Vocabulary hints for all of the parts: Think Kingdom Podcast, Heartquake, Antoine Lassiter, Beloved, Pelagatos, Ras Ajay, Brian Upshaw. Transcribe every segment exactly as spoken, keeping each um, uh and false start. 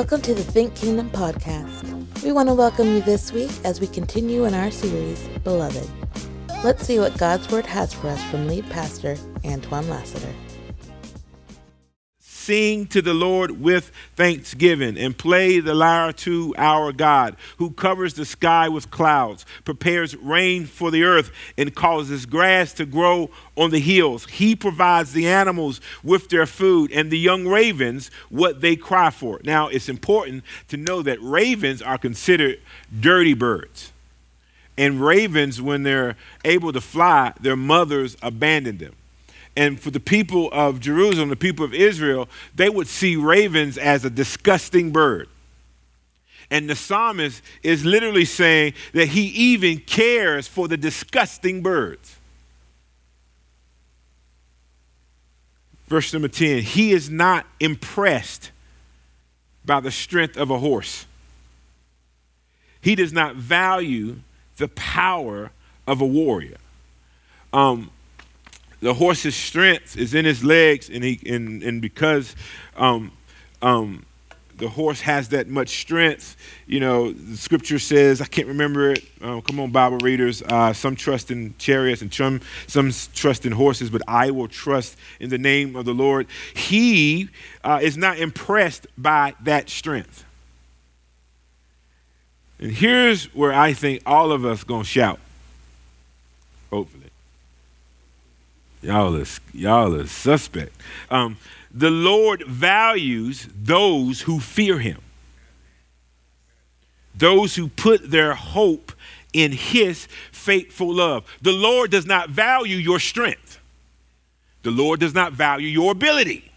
Welcome to the Think Kingdom Podcast. We want to welcome you this week as we continue in our series, Beloved. Let's see what God's Word has for us from lead pastor Antoine Lassiter. Sing to the Lord with thanksgiving and play the lyre to our God, who covers the sky with clouds, prepares rain for the earth, and causes grass to grow on the hills. He provides the animals with their food and the young ravens what they cry for. Now, it's important to know that ravens are considered dirty birds. And ravens, when they're able to fly, their mothers abandon them. And for the people of Jerusalem, the people of Israel, they would see ravens as a disgusting bird. And the psalmist is literally saying that he even cares for the disgusting birds. Verse number ten, he is not impressed by the strength of a horse. He does not value the power of a warrior. Um, The horse's strength is in his legs, and he and, and because um, um, the horse has that much strength, you know, the scripture says, I can't remember it. Uh, come on, Bible readers. Uh, some trust in chariots and some, some trust in horses, but I will trust in the name of the Lord. He uh, is not impressed by that strength. And here's where I think all of us gonna shout, hopefully. Y'all are, y'all are suspect. Um, the Lord values those who fear him, those who put their hope in his faithful love. The Lord does not value your strength. The Lord does not value your ability.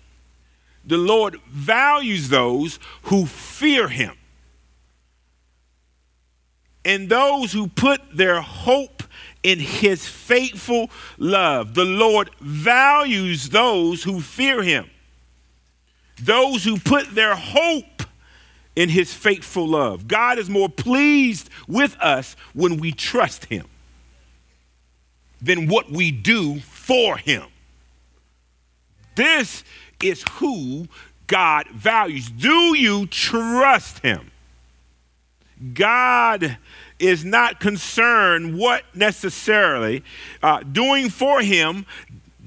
The Lord values those who fear him. And those who put their hope in his faithful love. The Lord values those who fear him, those who put their hope in his faithful love. God is more pleased with us when we trust him than what we do for him. This is who God values. Do you trust him? God is not concerned what necessarily uh, doing for him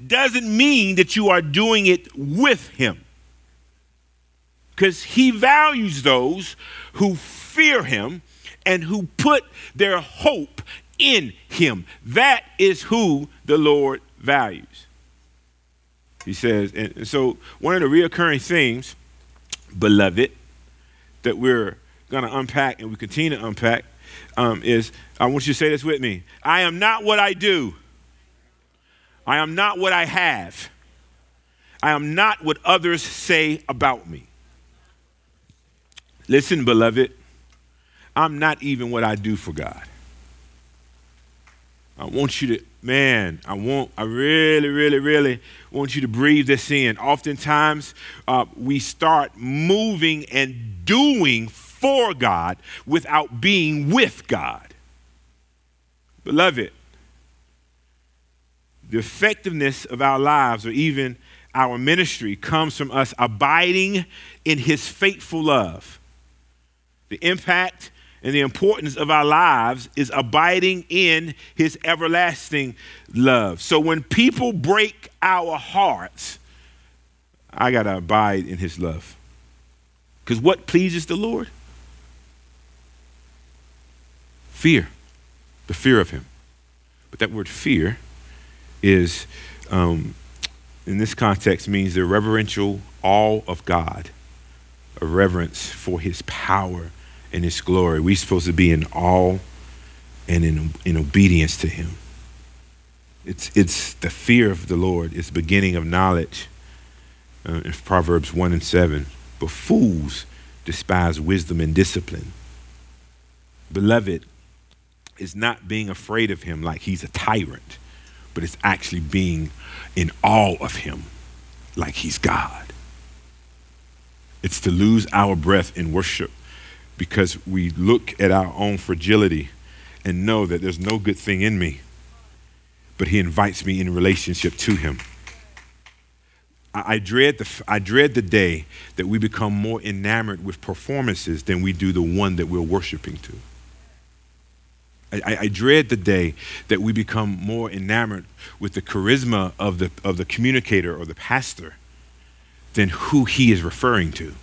doesn't mean that you are doing it with him, because he values those who fear him and who put their hope in him. That is who the Lord values. He says, and so one of the reoccurring themes, beloved, that we're going to unpack and we continue to unpack um, is, I want you to say this with me. I am not what I do. I am not what I have. I am not what others say about me. Listen, beloved, I'm not even what I do for God. I want you to, man, I want, I really, really, really want you to breathe this in. Oftentimes, uh, we start moving and doing for God without being with God. Beloved, the effectiveness of our lives or even our ministry comes from us abiding in his faithful love. The impact and the importance of our lives is abiding in his everlasting love. So when people break our hearts, I got to abide in his love. Because what pleases the Lord? Fear, the fear of him. But that word fear is, um, in this context, means the reverential awe of God, a reverence for his power and his glory. We're supposed to be in awe and in, in obedience to him. It's, it's the fear of the Lord. It's the beginning of knowledge. Uh, in Proverbs one and seven, but fools despise wisdom and discipline. Beloved, is not being afraid of him like he's a tyrant, but it's actually being in awe of him like he's God. It's to lose our breath in worship because we look at our own fragility and know that there's no good thing in me, but he invites me in relationship to him. I dread the I dread the day that we become more enamored with performances than we do the one that we're worshiping to. I, I dread the day that we become more enamored with the charisma of the of the communicator or the pastor than who he is referring to.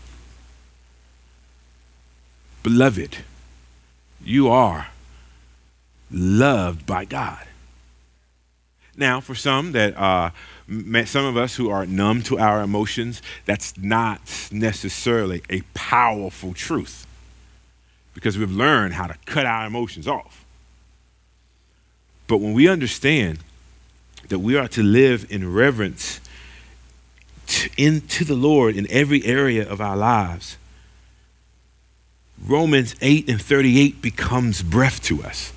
Beloved, you are loved by God. Now, for some that uh, some of us who are numb to our emotions, that's not necessarily a powerful truth because we've learned how to cut our emotions off. But when we understand that we are to live in reverence to, into the Lord in every area of our lives, Romans eight and thirty-eight becomes breath to us.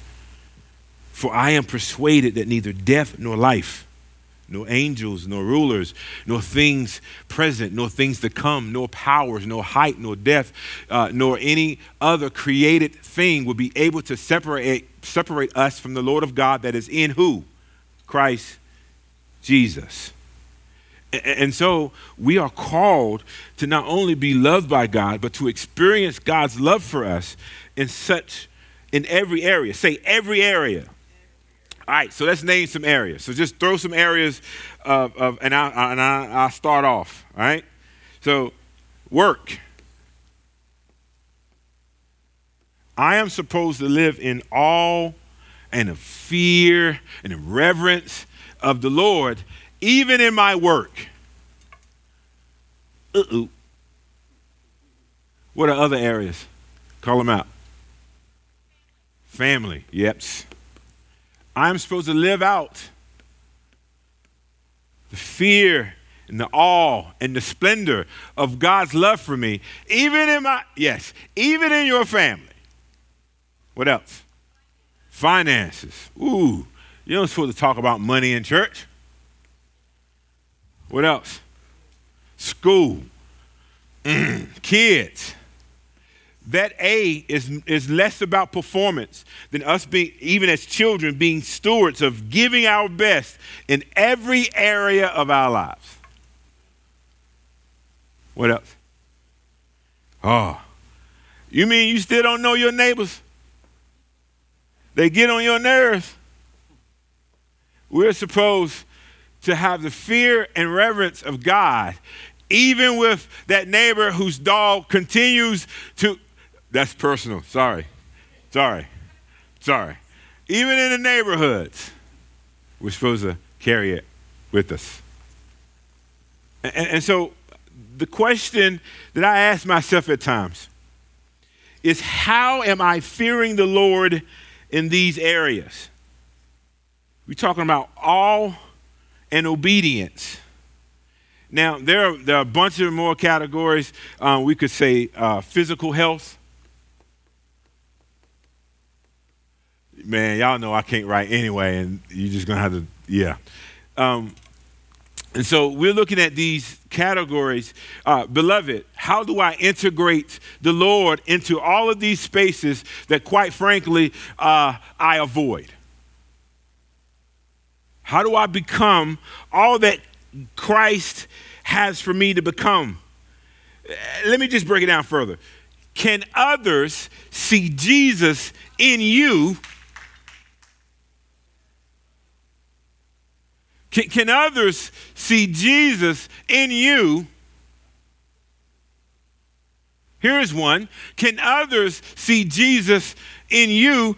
For I am persuaded that neither death nor life, nor angels, nor rulers, nor things present, nor things to come, nor powers, nor height, nor depth, uh, nor any other created thing will be able to separate separate us from the Lord of God that is in who? Christ Jesus. And so we are called to not only be loved by God, but to experience God's love for us in such, in every area. Say every area. All right, so let's name some areas. So just throw some areas of, of and, I, and I, I'll start off, all right? So work. I am supposed to live in awe and of fear and in reverence of the Lord, even in my work. Uh-oh. What are other areas? Call them out. Family, yep. I'm supposed to live out the fear and the awe and the splendor of God's love for me, even in my, yes, even in your family. What else? Finances. Ooh, you're not supposed to talk about money in church. What else? School. Mm, kids. That A is, is less about performance than us being, even as children, being stewards of giving our best in every area of our lives. What else? Oh, you mean you still don't know your neighbors? They get on your nerves. We're supposed to have the fear and reverence of God, even with that neighbor whose dog continues to... That's personal. Sorry. Sorry. Sorry. Even in the neighborhoods, we're supposed to carry it with us. And, and so the question that I ask myself at times is, how am I fearing the Lord in these areas? We're talking about awe and obedience. Now, there are, there are a bunch of more categories. Um, we could say uh, physical health. Man, y'all know I can't write anyway, and you're just going to have to, yeah. Um, and so we're looking at these categories. Uh, beloved, how do I integrate the Lord into all of these spaces that, quite frankly, uh, I avoid? How do I become all that Christ has for me to become? Let me just break it down further. Can others see Jesus in you? Can, can others see Jesus in you? Here's one. Can others see Jesus in you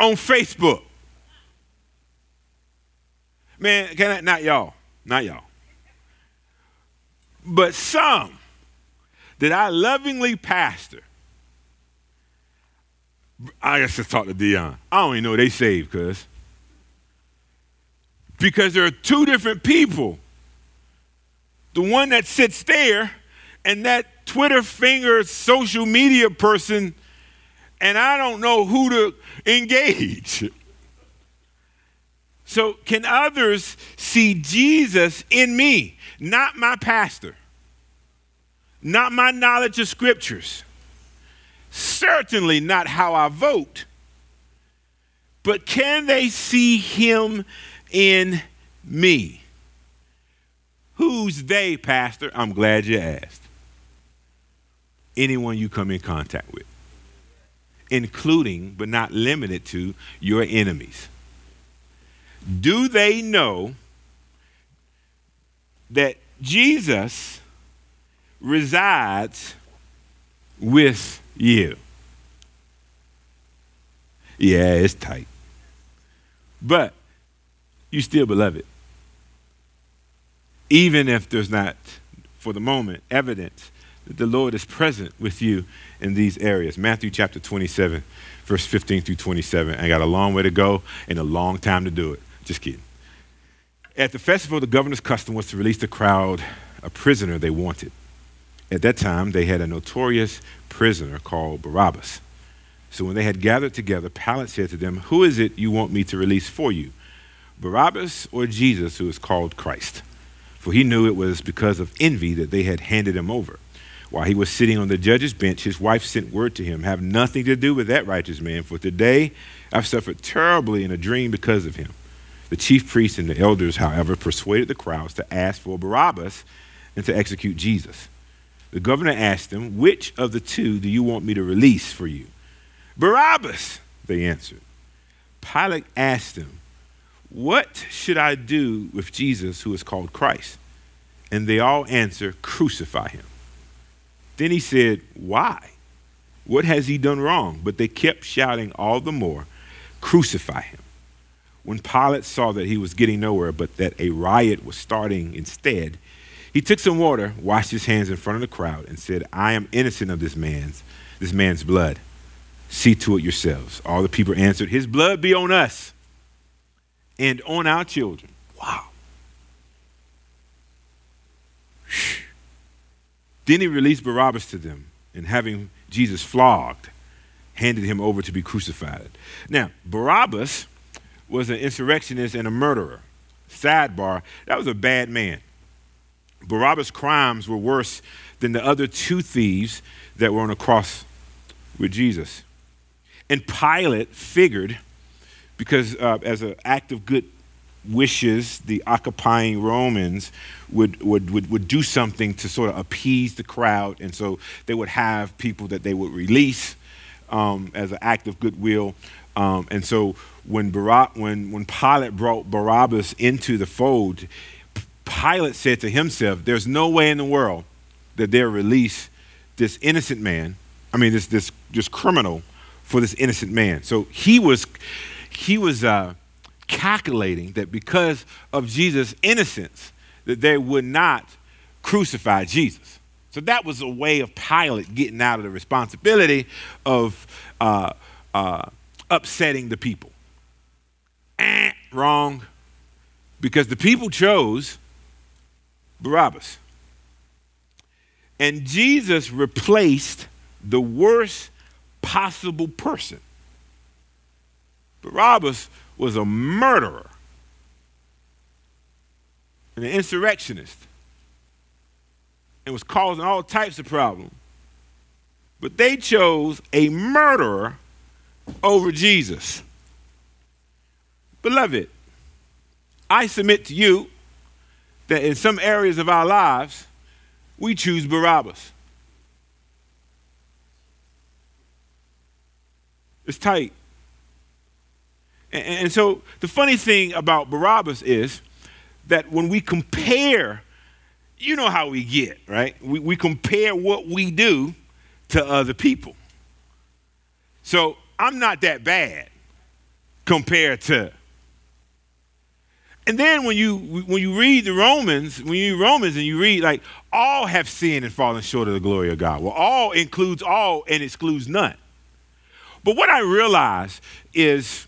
on Facebook? Man, can I, not y'all. Not y'all. But some that I lovingly pastor, I guess to talk to Dion. I don't even know they saved, cuz. Because there are two different people. The one that sits there and that Twitter finger social media person, and I don't know who to engage. So can others see Jesus in me? Not my pastor, not my knowledge of scriptures, certainly not how I vote, but can they see him in me? Who's they, Pastor? I'm glad you asked. Anyone you come in contact with, including but not limited to your enemies. Do they know that Jesus resides with you? Yeah, it's tight. But you're still beloved. Even if there's not, for the moment, evidence that the Lord is present with you in these areas. Matthew chapter twenty-seven, verse fifteen through twenty-seven. I got a long way to go and a long time to do it. Just kidding. At the festival, the governor's custom was to release the crowd a prisoner they wanted. At that time, they had a notorious prisoner called Barabbas. So when they had gathered together, Pilate said to them, "Who is it you want me to release for you, Barabbas or Jesus, who is called Christ?" For he knew it was because of envy that they had handed him over. While he was sitting on the judge's bench, his wife sent word to him, "Have nothing to do with that righteous man, for today I've suffered terribly in a dream because of him." The chief priests and the elders, however, persuaded the crowds to ask for Barabbas and to execute Jesus. The governor asked them, "Which of the two do you want me to release for you?" "Barabbas," they answered. Pilate asked them, "What should I do with Jesus, who is called Christ?" And they all answered, "Crucify him." Then he said, "Why? What has he done wrong?" But they kept shouting all the more, "Crucify him." When Pilate saw that he was getting nowhere, but that a riot was starting instead, he took some water, washed his hands in front of the crowd, and said, "I am innocent of this man's this man's blood. See to it yourselves." All the people answered, "His blood be on us and on our children." Wow. Then he released Barabbas to them, and having Jesus flogged, handed him over to be crucified. Now, Barabbas was an insurrectionist and a murderer. Sidebar, that was a bad man. Barabbas' crimes were worse than the other two thieves that were on the cross with Jesus. And Pilate figured, because uh, as an act of good wishes, the occupying Romans would, would, would, would do something to sort of appease the crowd, and so they would have people that they would release um, as an act of goodwill. Um, and so when, Bar- when, when Pilate brought Barabbas into the fold, Pilate said to himself, "There's no way in the world that they'll release this innocent man, I mean, this this this criminal for this innocent man." So he was he was uh, calculating that because of Jesus' innocence, that they would not crucify Jesus. So that was a way of Pilate getting out of the responsibility of uh, uh, upsetting the people. Eh, wrong, because the people chose Barabbas. And Jesus replaced the worst possible person. Barabbas was a murderer and an insurrectionist and was causing all types of problems. But they chose a murderer over Jesus. Beloved, I submit to you that in some areas of our lives, we choose Barabbas. It's tight. And, and so the funny thing about Barabbas is that when we compare, you know how we get, right? We, we compare what we do to other people. So I'm not that bad compared to. And then when you when you read the Romans, when you read Romans and you read, like, all have sinned and fallen short of the glory of God. Well, all includes all and excludes none. But what I realize is,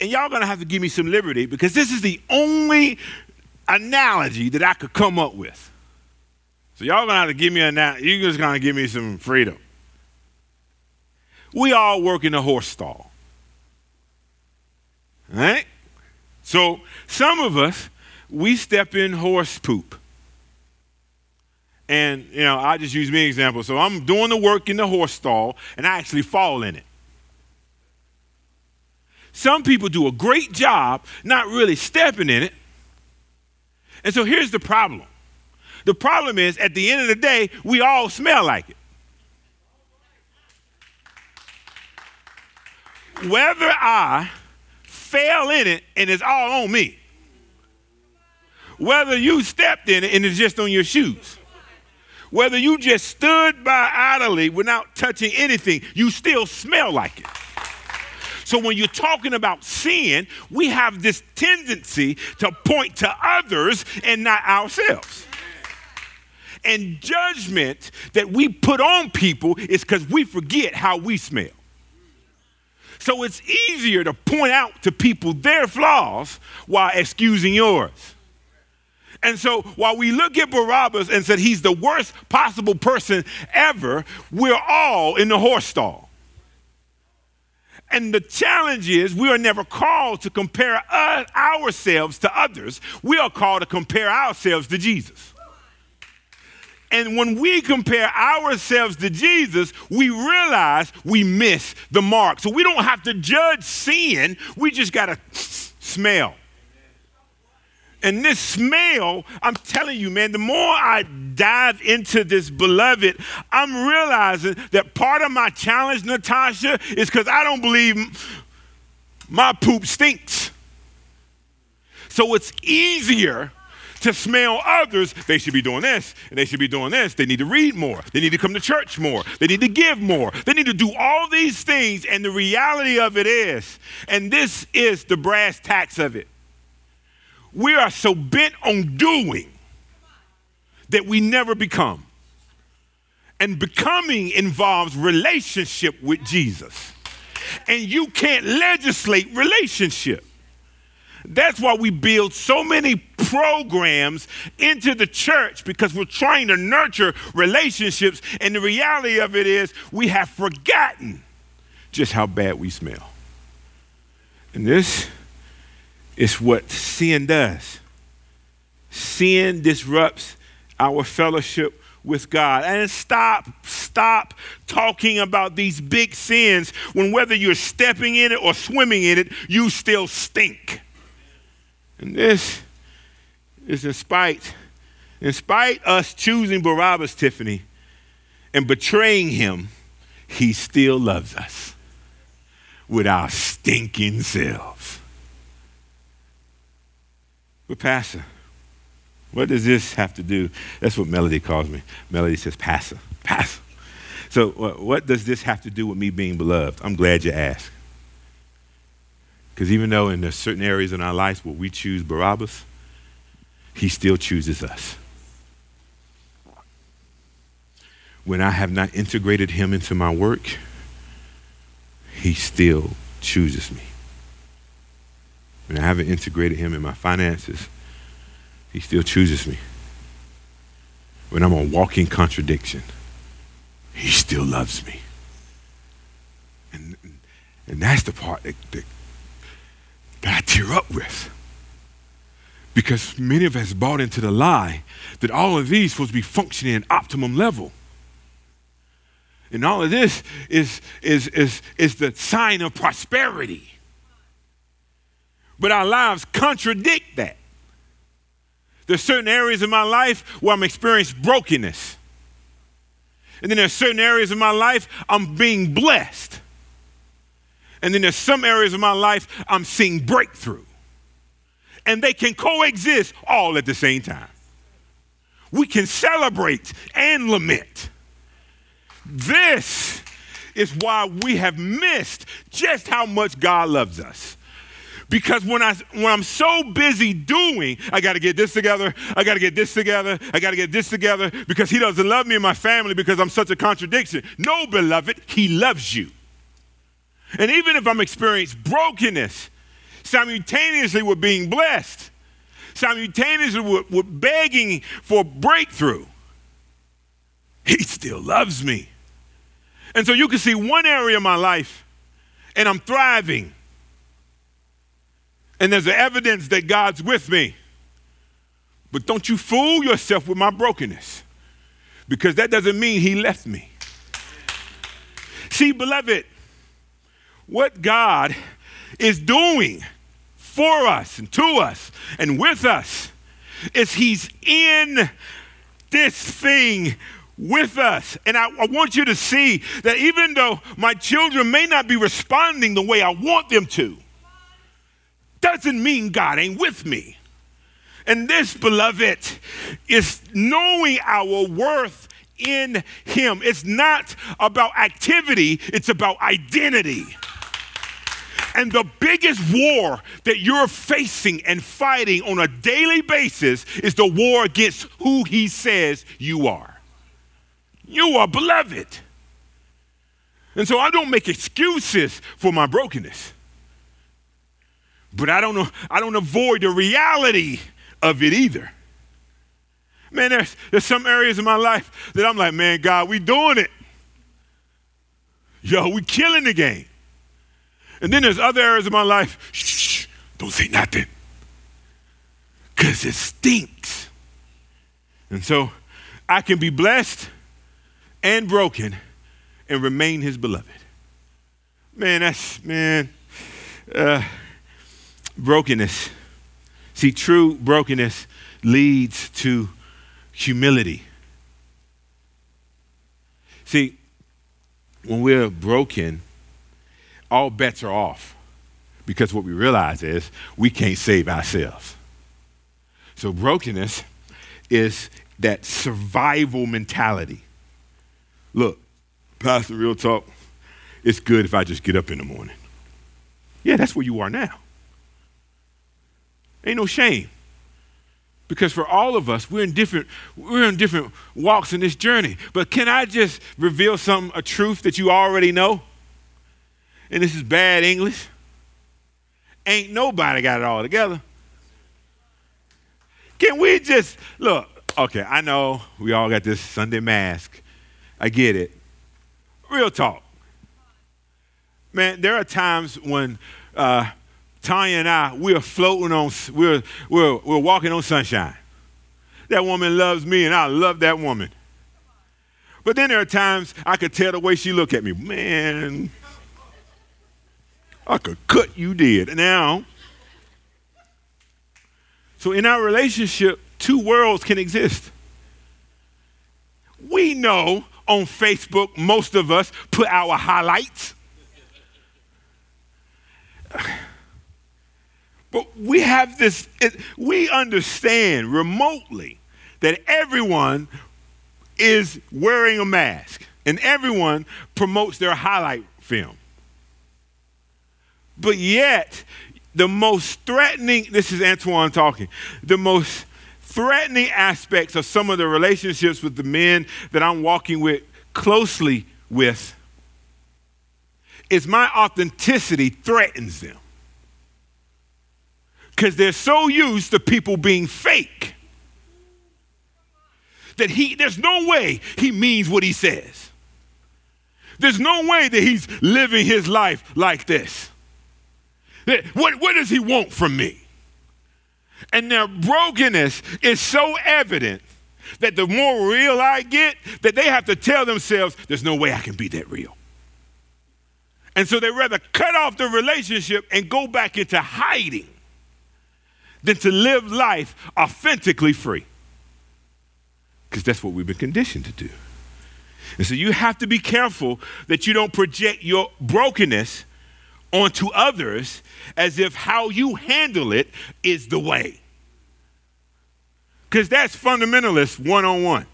and y'all gonna have to give me some liberty, because this is the only analogy that I could come up with. So y'all gonna have to give me an analogy. You're just gonna give me some freedom. We all work in a horse stall, all right? So some of us, we step in horse poop. And, you know, I'll just use me an example. So I'm doing the work in the horse stall, and I actually fall in it. Some people do a great job not really stepping in it. And so here's the problem. The problem is, at the end of the day, we all smell like it. Whether I fail in it and it's all on me, whether you stepped in it and it's just on your shoes, whether you just stood by idly without touching anything, you still smell like it. So when you're talking about sin, we have this tendency to point to others and not ourselves. And judgment that we put on people is because we forget how we smell. So it's easier to point out to people their flaws while excusing yours. And so while we look at Barabbas and said he's the worst possible person ever, we're all in the horse stall. And the challenge is we are never called to compare uh, ourselves to others. We are called to compare ourselves to Jesus. And when we compare ourselves to Jesus, we realize we miss the mark. So we don't have to judge sin. We just got to smell. And this smell, I'm telling you, man, the more I dive into this Beloved, I'm realizing that part of my challenge, Natasha, is because I don't believe my poop stinks. So it's easier to smell others. They should be doing this, and they should be doing this. They need to read more. They need to come to church more. They need to give more. They need to do all these things. And the reality of it is, and this is the brass tacks of it, we are so bent on doing that we never become. And becoming involves relationship with Jesus. And you can't legislate relationship. That's why we build so many programs into the church, because we're trying to nurture relationships. And the reality of it is we have forgotten just how bad we smell. And this It's what sin does. Sin disrupts our fellowship with God. And stop, stop talking about these big sins when whether you're stepping in it or swimming in it, you still stink. And this is in spite, in spite us choosing Barabbas, Tiffany, and betraying him, he still loves us with our stinking selves. But Pastor, what does this have to do? That's what Melody calls me. Melody says, Pastor, Pastor. So what does this have to do with me being beloved? I'm glad you asked. Because even though in there's certain areas in our lives where we choose Barabbas, he still chooses us. When I have not integrated him into my work, he still chooses me. When I haven't integrated him in my finances, he still chooses me. When I'm a walking contradiction, he still loves me. And and that's the part that, that, that I tear up with. Because many of us bought into the lie that all of these are supposed to be functioning at an optimum level. And all of this is, is, is, is the sign of prosperity. But our lives contradict that. There's certain areas in my life where I'm experiencing brokenness. And then there's certain areas in my life I'm being blessed. And then there's some areas of my life I'm seeing breakthrough. And they can coexist all at the same time. We can celebrate and lament. This is why we have missed just how much God loves us. Because when, I, when I'm so busy doing, I got to get this together, I got to get this together, I got to get this together, because he doesn't love me and my family because I'm such a contradiction. No, beloved, he loves you. And even if I'm experiencing brokenness, simultaneously with being blessed, simultaneously with, with begging for breakthrough, he still loves me. And so you can see one area of my life and I'm thriving. And there's the evidence that God's with me. But don't you fool yourself with my brokenness, because that doesn't mean he left me. See, beloved, what God is doing for us and to us and with us is he's in this thing with us. And I, I want you to see that even though my children may not be responding the way I want them to, doesn't mean God ain't with me. And this, beloved, is knowing our worth in Him. It's not about activity, it's about identity. And the biggest war that you're facing and fighting on a daily basis is the war against who He says you are. You are beloved. And so I don't make excuses for my brokenness. But I don't know, I don't avoid the reality of it either. Man, there's, there's some areas in my life that I'm like, man, God, we doing it. Yo, we killing the game. And then there's other areas of my life, shh, shh, don't say nothing, because it stinks. And so I can be blessed and broken and remain His beloved. Man, that's, man, uh, brokenness. See, true brokenness leads to humility. See, when we're broken, all bets are off, because what we realize is we can't save ourselves. So brokenness is that survival mentality. Look, Pastor, real talk, it's good if I just get up in the morning. Yeah, that's where you are now. Ain't no shame. Because for all of us, we're in different, we're in different walks in this journey. But can I just reveal some, a truth that you already know? And this is bad English. Ain't nobody got it all together. Can we just, look, okay, I know we all got this Sunday mask. I get it. Real talk. Man, there are times when uh, Tanya and I, we're floating on, we're, we're, we're walking on sunshine. That woman loves me and I love that woman. But then there are times I could tell the way she looked at me. Man, I could cut you dead. Now, so in our relationship, two worlds can exist. We know on Facebook, most of us put our highlights. But we have this, it, we understand remotely that everyone is wearing a mask and everyone promotes their highlight film. But yet, the most threatening, this is Antoine talking, the most threatening aspects of some of the relationships with the men that I'm walking with closely with is my authenticity threatens them. Because they're so used to people being fake that he, there's no way he means what he says. There's no way that he's living his life like this. What, what does he want from me? And their brokenness is so evident that the more real I get, that they have to tell themselves, there's no way I can be that real. And so they rather cut off the relationship and go back into hiding than to live life authentically free. Because that's what we've been conditioned to do. And so you have to be careful that you don't project your brokenness onto others as if how you handle it is the way. Because that's fundamentalist one-on-one.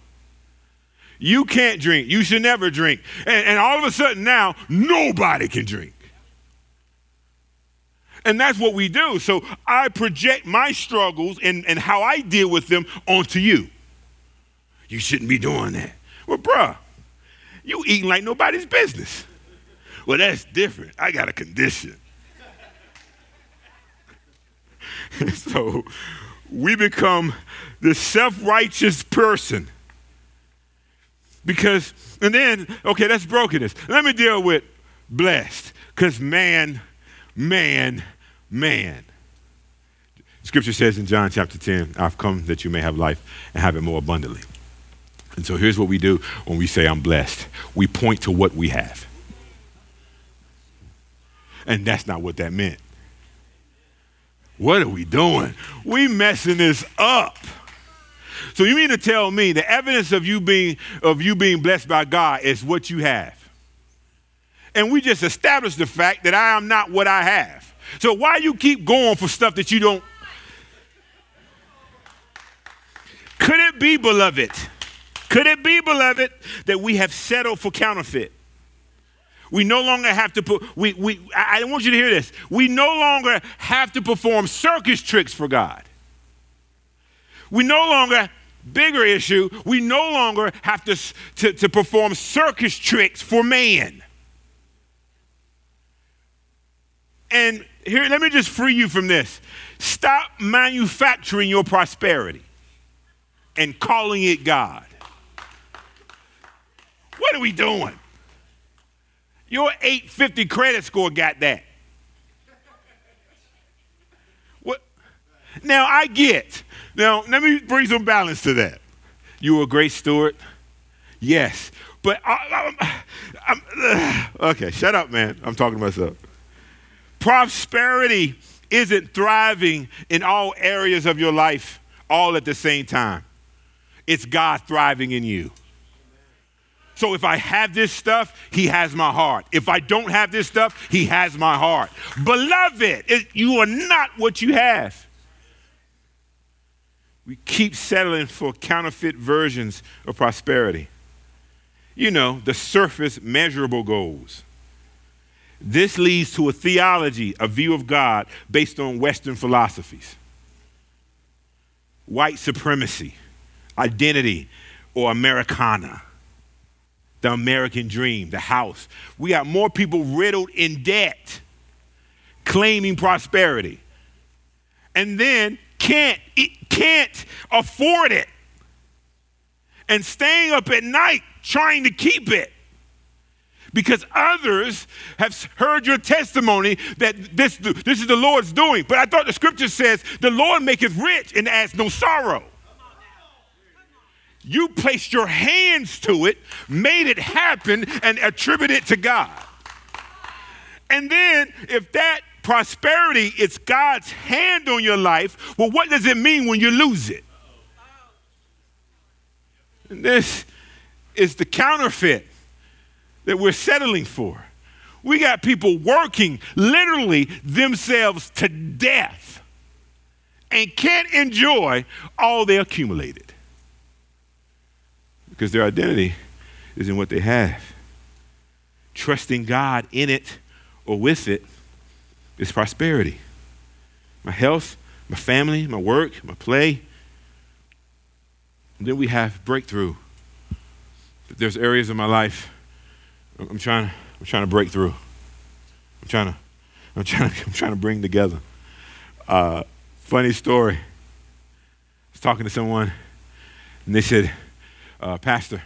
You can't drink. You should never drink. And, and all of a sudden now, nobody can drink. And that's what we do. So I project my struggles and, and how I deal with them onto you. You shouldn't be doing that. Well, bruh, you eating like nobody's business. Well, that's different. I got a condition. So we become the self-righteous person because, and then, okay, that's brokenness. Let me deal with blessed because man, man, man. Scripture says in John chapter ten, I've come that you may have life and have it more abundantly. And so here's what we do when we say I'm blessed. We point to what we have. And that's not what that meant. What are we doing? We messing this up. So you mean to tell me the evidence of you being of you being blessed by God is what you have? And we just established the fact that I am not what I have. So why you keep going for stuff that you don't? Could it be, beloved? Could it be, beloved, that we have settled for counterfeit? We no longer have to put, we, we, I, I want you to hear this. We no longer have to perform circus tricks for God. We no longer, bigger issue, we no longer have to, to, to perform circus tricks for man. And here, let me just free you from this. Stop manufacturing your prosperity and calling it God. What are we doing? Your eight fifty credit score got that. What? Now I get, now let me bring some balance to that. You were a great steward? Yes, but I, I'm, I'm, uh, okay, shut up, man. I'm talking to myself. Prosperity isn't thriving in all areas of your life all at the same time. It's God thriving in you. So if I have this stuff, he has my heart. If I don't have this stuff, he has my heart. Beloved, it, you are not what you have. We keep settling for counterfeit versions of prosperity. You know, the surface measurable goals. This leads to a theology, a view of God based on Western philosophies. White supremacy, identity, or Americana. The American dream, the house. We got more people riddled in debt, claiming prosperity, and then can't, can't afford it, and staying up at night trying to keep it because others have heard your testimony that this, this is the Lord's doing. But I thought the scripture says, the Lord maketh rich and adds no sorrow. You placed your hands to it, made it happen, and attributed it to God. And then if that prosperity is God's hand on your life, well, what does it mean when you lose it? And this is the counterfeit that we're settling for. We got people working literally themselves to death and can't enjoy all they accumulated, because their identity is in what they have. Trusting God in it or with it is prosperity. My health, my family, my work, my play. And then we have breakthrough. But there's areas of my life I'm trying, I'm trying to break through. I'm trying to, I'm trying to, I'm trying to bring together. Uh, funny story. I was talking to someone and they said, Uh, Pastor,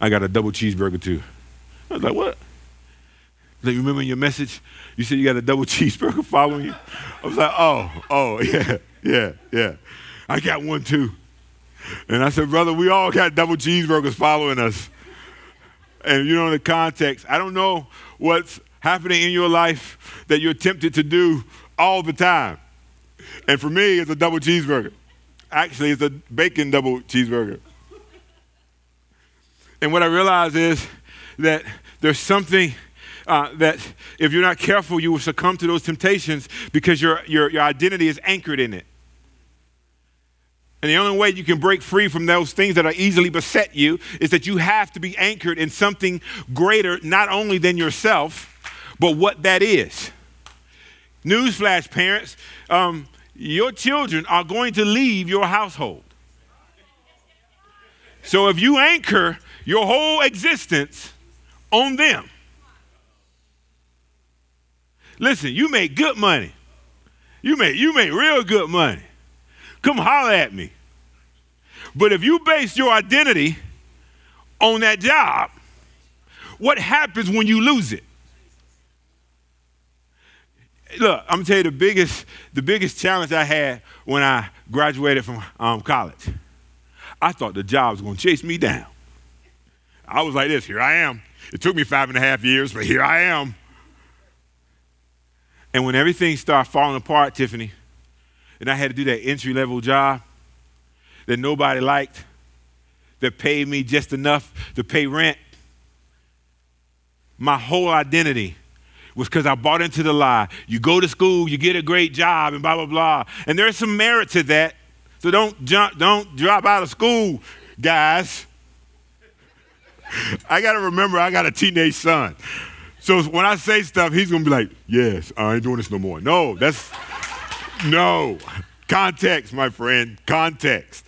I got a double cheeseburger too. I was like, what? Like, you remember in your message, you said you got a double cheeseburger following you? I was like, oh, oh, yeah, yeah, yeah. I got one too. And I said, brother, we all got double cheeseburgers following us. And you know the context. I don't know what's happening in your life that you're tempted to do all the time. And for me, it's a double cheeseburger. Actually, it's a bacon double cheeseburger. And what I realize is that there's something uh, that if you're not careful, you will succumb to those temptations because your, your, your identity is anchored in it. And the only way you can break free from those things that are easily beset you is that you have to be anchored in something greater, not only than yourself, but what that is. Newsflash, parents, um, your children are going to leave your household. So if you anchor your whole existence on them. Listen, you make good money. You make, you make real good money. Come holler at me. But if you base your identity on that job, what happens when you lose it? Look, I'm gonna tell you the biggest, the biggest challenge I had when I graduated from um, college. I thought the job was gonna chase me down. I was like this, here I am. It took me five and a half years, but here I am. And when everything started falling apart, Tiffany, and I had to do that entry-level job, that nobody liked, that paid me just enough to pay rent. My whole identity was because I bought into the lie. You go to school, you get a great job, and blah, blah, blah. And there's some merit to that. So don't jump, don't drop out of school, guys. I got to remember I got a teenage son. So when I say stuff, he's going to be like, yes, I ain't doing this no more. No, that's, no. Context, my friend, context.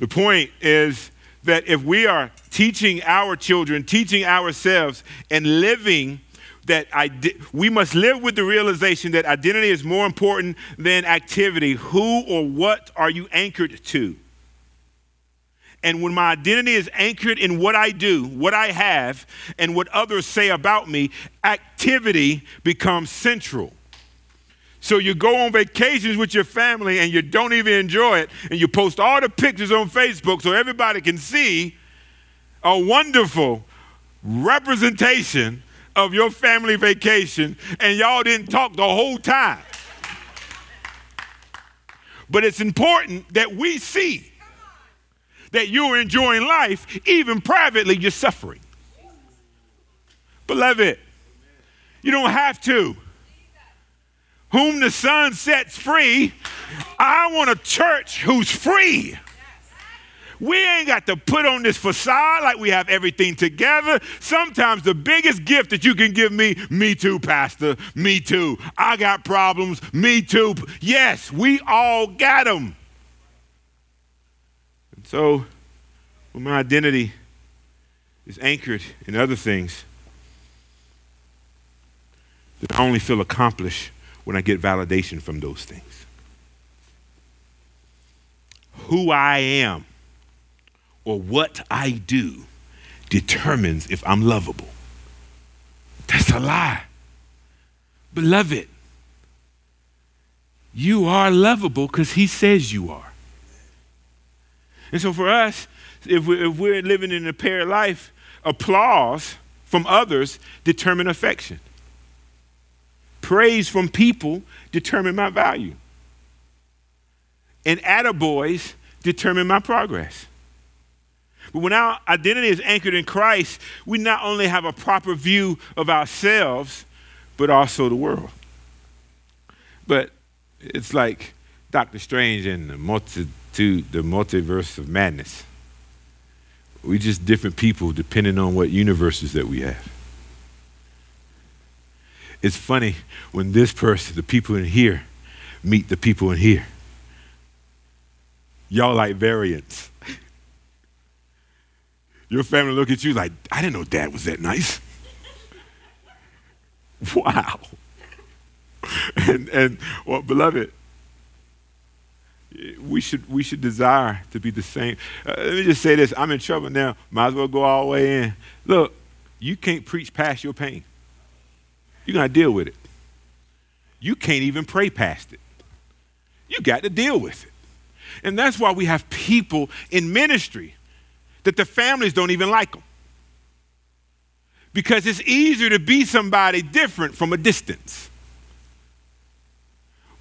The point is that if we are teaching our children, teaching ourselves, and living that ide- we must live with the realization that identity is more important than activity. Who or what are you anchored to? And when my identity is anchored in what I do, what I have, and what others say about me, activity becomes central. So you go on vacations with your family and you don't even enjoy it, and you post all the pictures on Facebook so everybody can see a wonderful representation of your family vacation, and y'all didn't talk the whole time. But it's important that we see that you're enjoying life, even privately you're suffering. Beloved, you don't have to. Whom the Son sets free, I want a church who's free. We ain't got to put on this facade like we have everything together. Sometimes the biggest gift that you can give me, me too, Pastor, me too. I got problems, me too. Yes, we all got them. And so when my identity is anchored in other things, then I only feel accomplished when I get validation from those things. Who I am or what I do determines if I'm lovable. That's a lie. Beloved, you are lovable because he says you are. And so for us, if we're, if we're living in a paired life, applause from others determines affection. Praise from people determine my value. And attaboys determine my progress. But when our identity is anchored in Christ, we not only have a proper view of ourselves, but also the world. But it's like Doctor Strange and the multitude, the multiverse of madness. We're just different people depending on what universes that we have. It's funny when this person, the people in here, meet the people in here. Y'all like variants. Your family look at you like, I didn't know Dad was that nice. Wow. And, and well, beloved, we should we should desire to be the same. Uh, let me just say this. I'm in trouble now. Might as well go all the way in. Look, you can't preach past your pain. You're going to deal with it. You can't even pray past it. You got to deal with it. And that's why we have people in ministry that the families don't even like them. Because it's easier to be somebody different from a distance.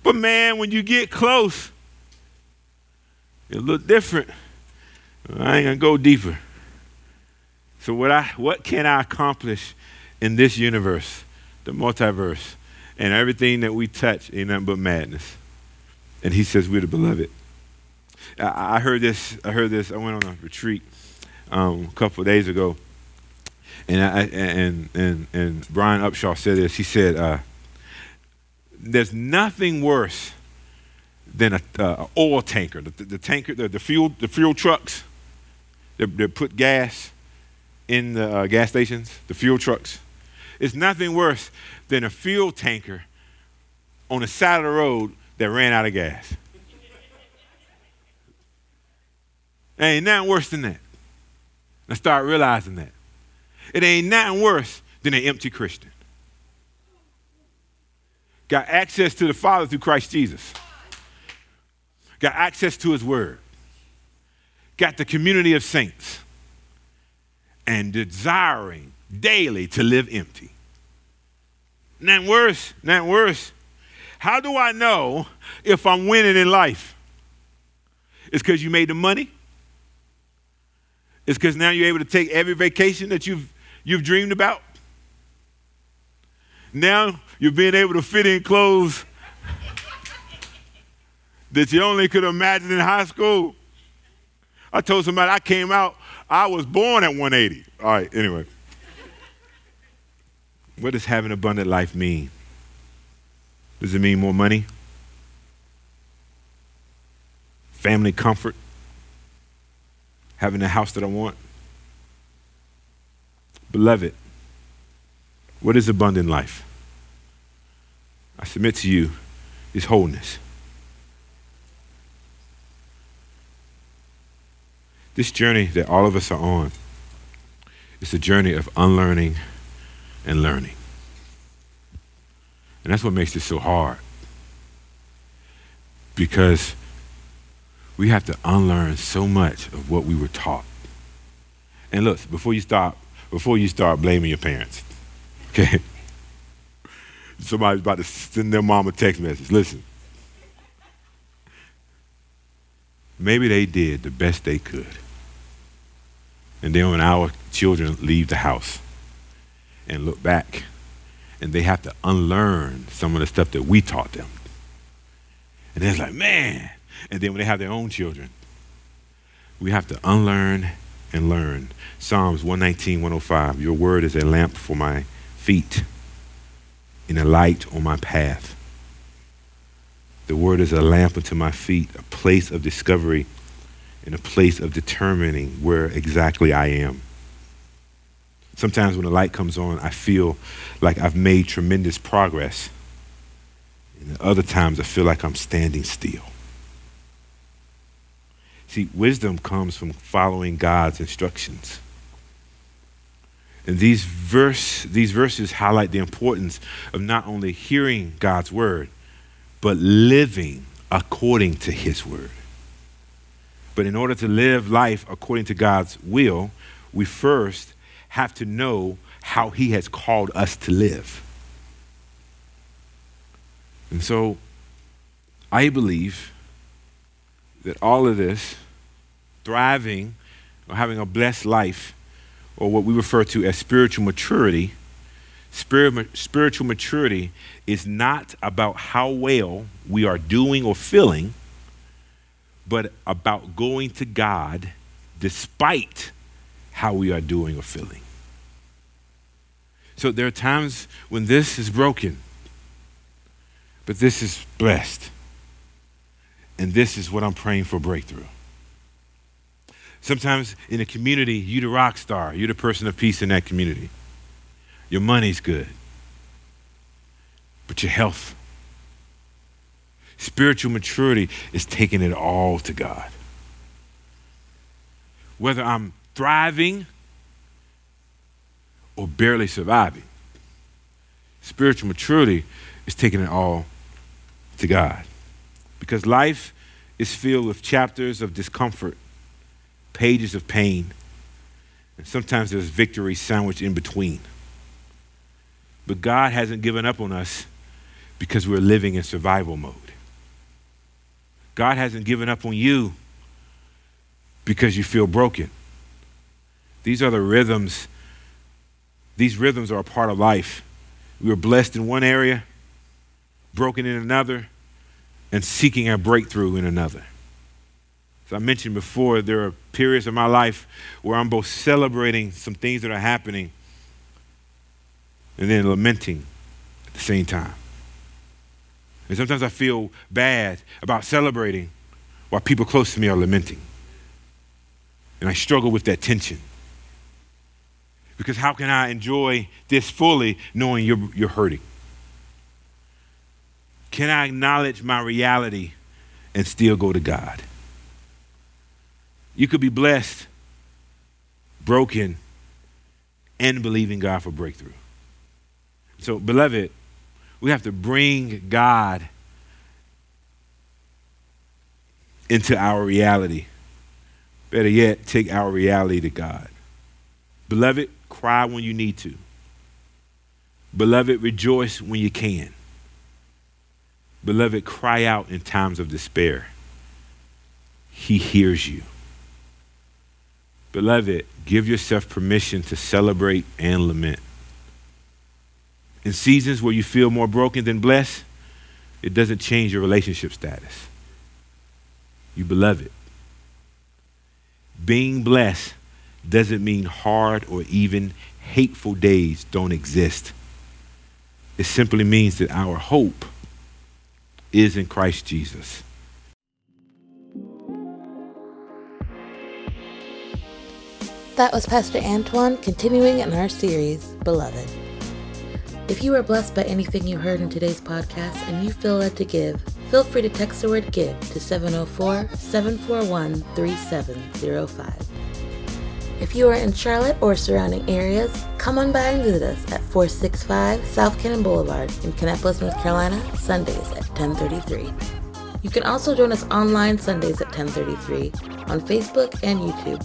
But man, when you get close, it looks different. I ain't going to go deeper. So what I what can I accomplish in this universe, the multiverse, and everything that we touch ain't nothing but madness? And he says we're the beloved. I, I heard this, I heard this, I went on a retreat um, a couple of days ago, and, I, and, and, and Brian Upshaw said this. He said, uh, there's nothing worse than an uh, oil tanker, the, the tanker, the, the, fuel, the fuel trucks that, that put gas in the uh, gas stations, the fuel trucks. It's nothing worse than a fuel tanker on the side of the road that ran out of gas. Ain't nothing worse than that. I start realizing that. It ain't nothing worse than an empty Christian. Got access to the Father through Christ Jesus. Got access to his word. Got the community of saints. And desiring daily to live empty. Nothing worse, nothing worse. How do I know if I'm winning in life? It's because you made the money. It's because now you're able to take every vacation that you've you've dreamed about. Now you're being able to fit in clothes that you only could imagine in high school. I told somebody I came out, I was born at one eighty. All right, anyway. What does having abundant life mean? Does it mean more money? Family comfort? Having the house that I want? Beloved, what is abundant life? I submit to you, is wholeness. This journey that all of us are on is a journey of unlearning and learning. And that's what makes this so hard, because we have to unlearn so much of what we were taught. And look, before you stop, before you start blaming your parents, okay? Somebody's about to send their mom a text message. Listen, maybe they did the best they could. And then when our children leave the house and look back, and they have to unlearn some of the stuff that we taught them. And it's like, man. And then when they have their own children, we have to unlearn and learn. Psalms one nineteen, one oh five, your word is a lamp for my feet and a light on my path. The word is a lamp unto my feet, a place of discovery and a place of determining where exactly I am. Sometimes when the light comes on, I feel like I've made tremendous progress. And other times I feel like I'm standing still. See, wisdom comes from following God's instructions. And these verse, these verses highlight the importance of not only hearing God's word, but living according to his word. But in order to live life according to God's will, we first have to know how he has called us to live. And so I believe that all of this, thriving or having a blessed life, or what we refer to as spiritual maturity, spiritual maturity is not about how well we are doing or feeling, but about going to God despite how we are doing or feeling. So there are times when this is broken, but this is blessed. And this is what I'm praying for, breakthrough. Sometimes in a community, you're the rock star. You're the person of peace in that community. Your money's good, but your health. Spiritual maturity is taking it all to God. Whether I'm thriving or barely surviving, spiritual maturity is taking it all to God. Because life is filled with chapters of discomfort, pages of pain, and sometimes there's victory sandwiched in between. But God hasn't given up on us because we're living in survival mode. God hasn't given up on you because you feel broken. These are the rhythms. These rhythms are a part of life. We were blessed in one area, broken in another, and seeking a breakthrough in another. As I mentioned before, there are periods of my life where I'm both celebrating some things that are happening and then lamenting at the same time. And sometimes I feel bad about celebrating while people close to me are lamenting. And I struggle with that tension. Because how can I enjoy this fully knowing you're, you're hurting? Can I acknowledge my reality and still go to God? You could be blessed, broken, and believing God for breakthrough. So, beloved, we have to bring God into our reality. Better yet, take our reality to God. Beloved, cry when you need to. Beloved, rejoice when you can. Beloved, cry out in times of despair. He hears you. Beloved, give yourself permission to celebrate and lament. In seasons where you feel more broken than blessed, it doesn't change your relationship status. You beloved. Being blessed doesn't mean hard or even hateful days don't exist. It simply means that our hope is in Christ Jesus. That was Pastor Antoine continuing in our series, Beloved. If you were blessed by anything you heard in today's podcast and you feel led to give, feel free to text the word GIVE to seven oh four, seven four one, three seven oh five. If you are in Charlotte or surrounding areas, come on by and visit us at four sixty-five South Cannon Boulevard in Kannapolis, North Carolina, Sundays at ten thirty-three. You can also join us online Sundays at ten thirty-three on Facebook and YouTube.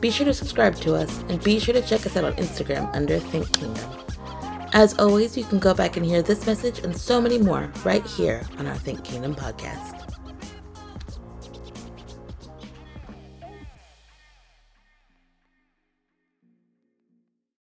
Be sure to subscribe to us and be sure to check us out on Instagram under Think Kingdom. As always, you can go back and hear this message and so many more right here on our Think Kingdom podcast.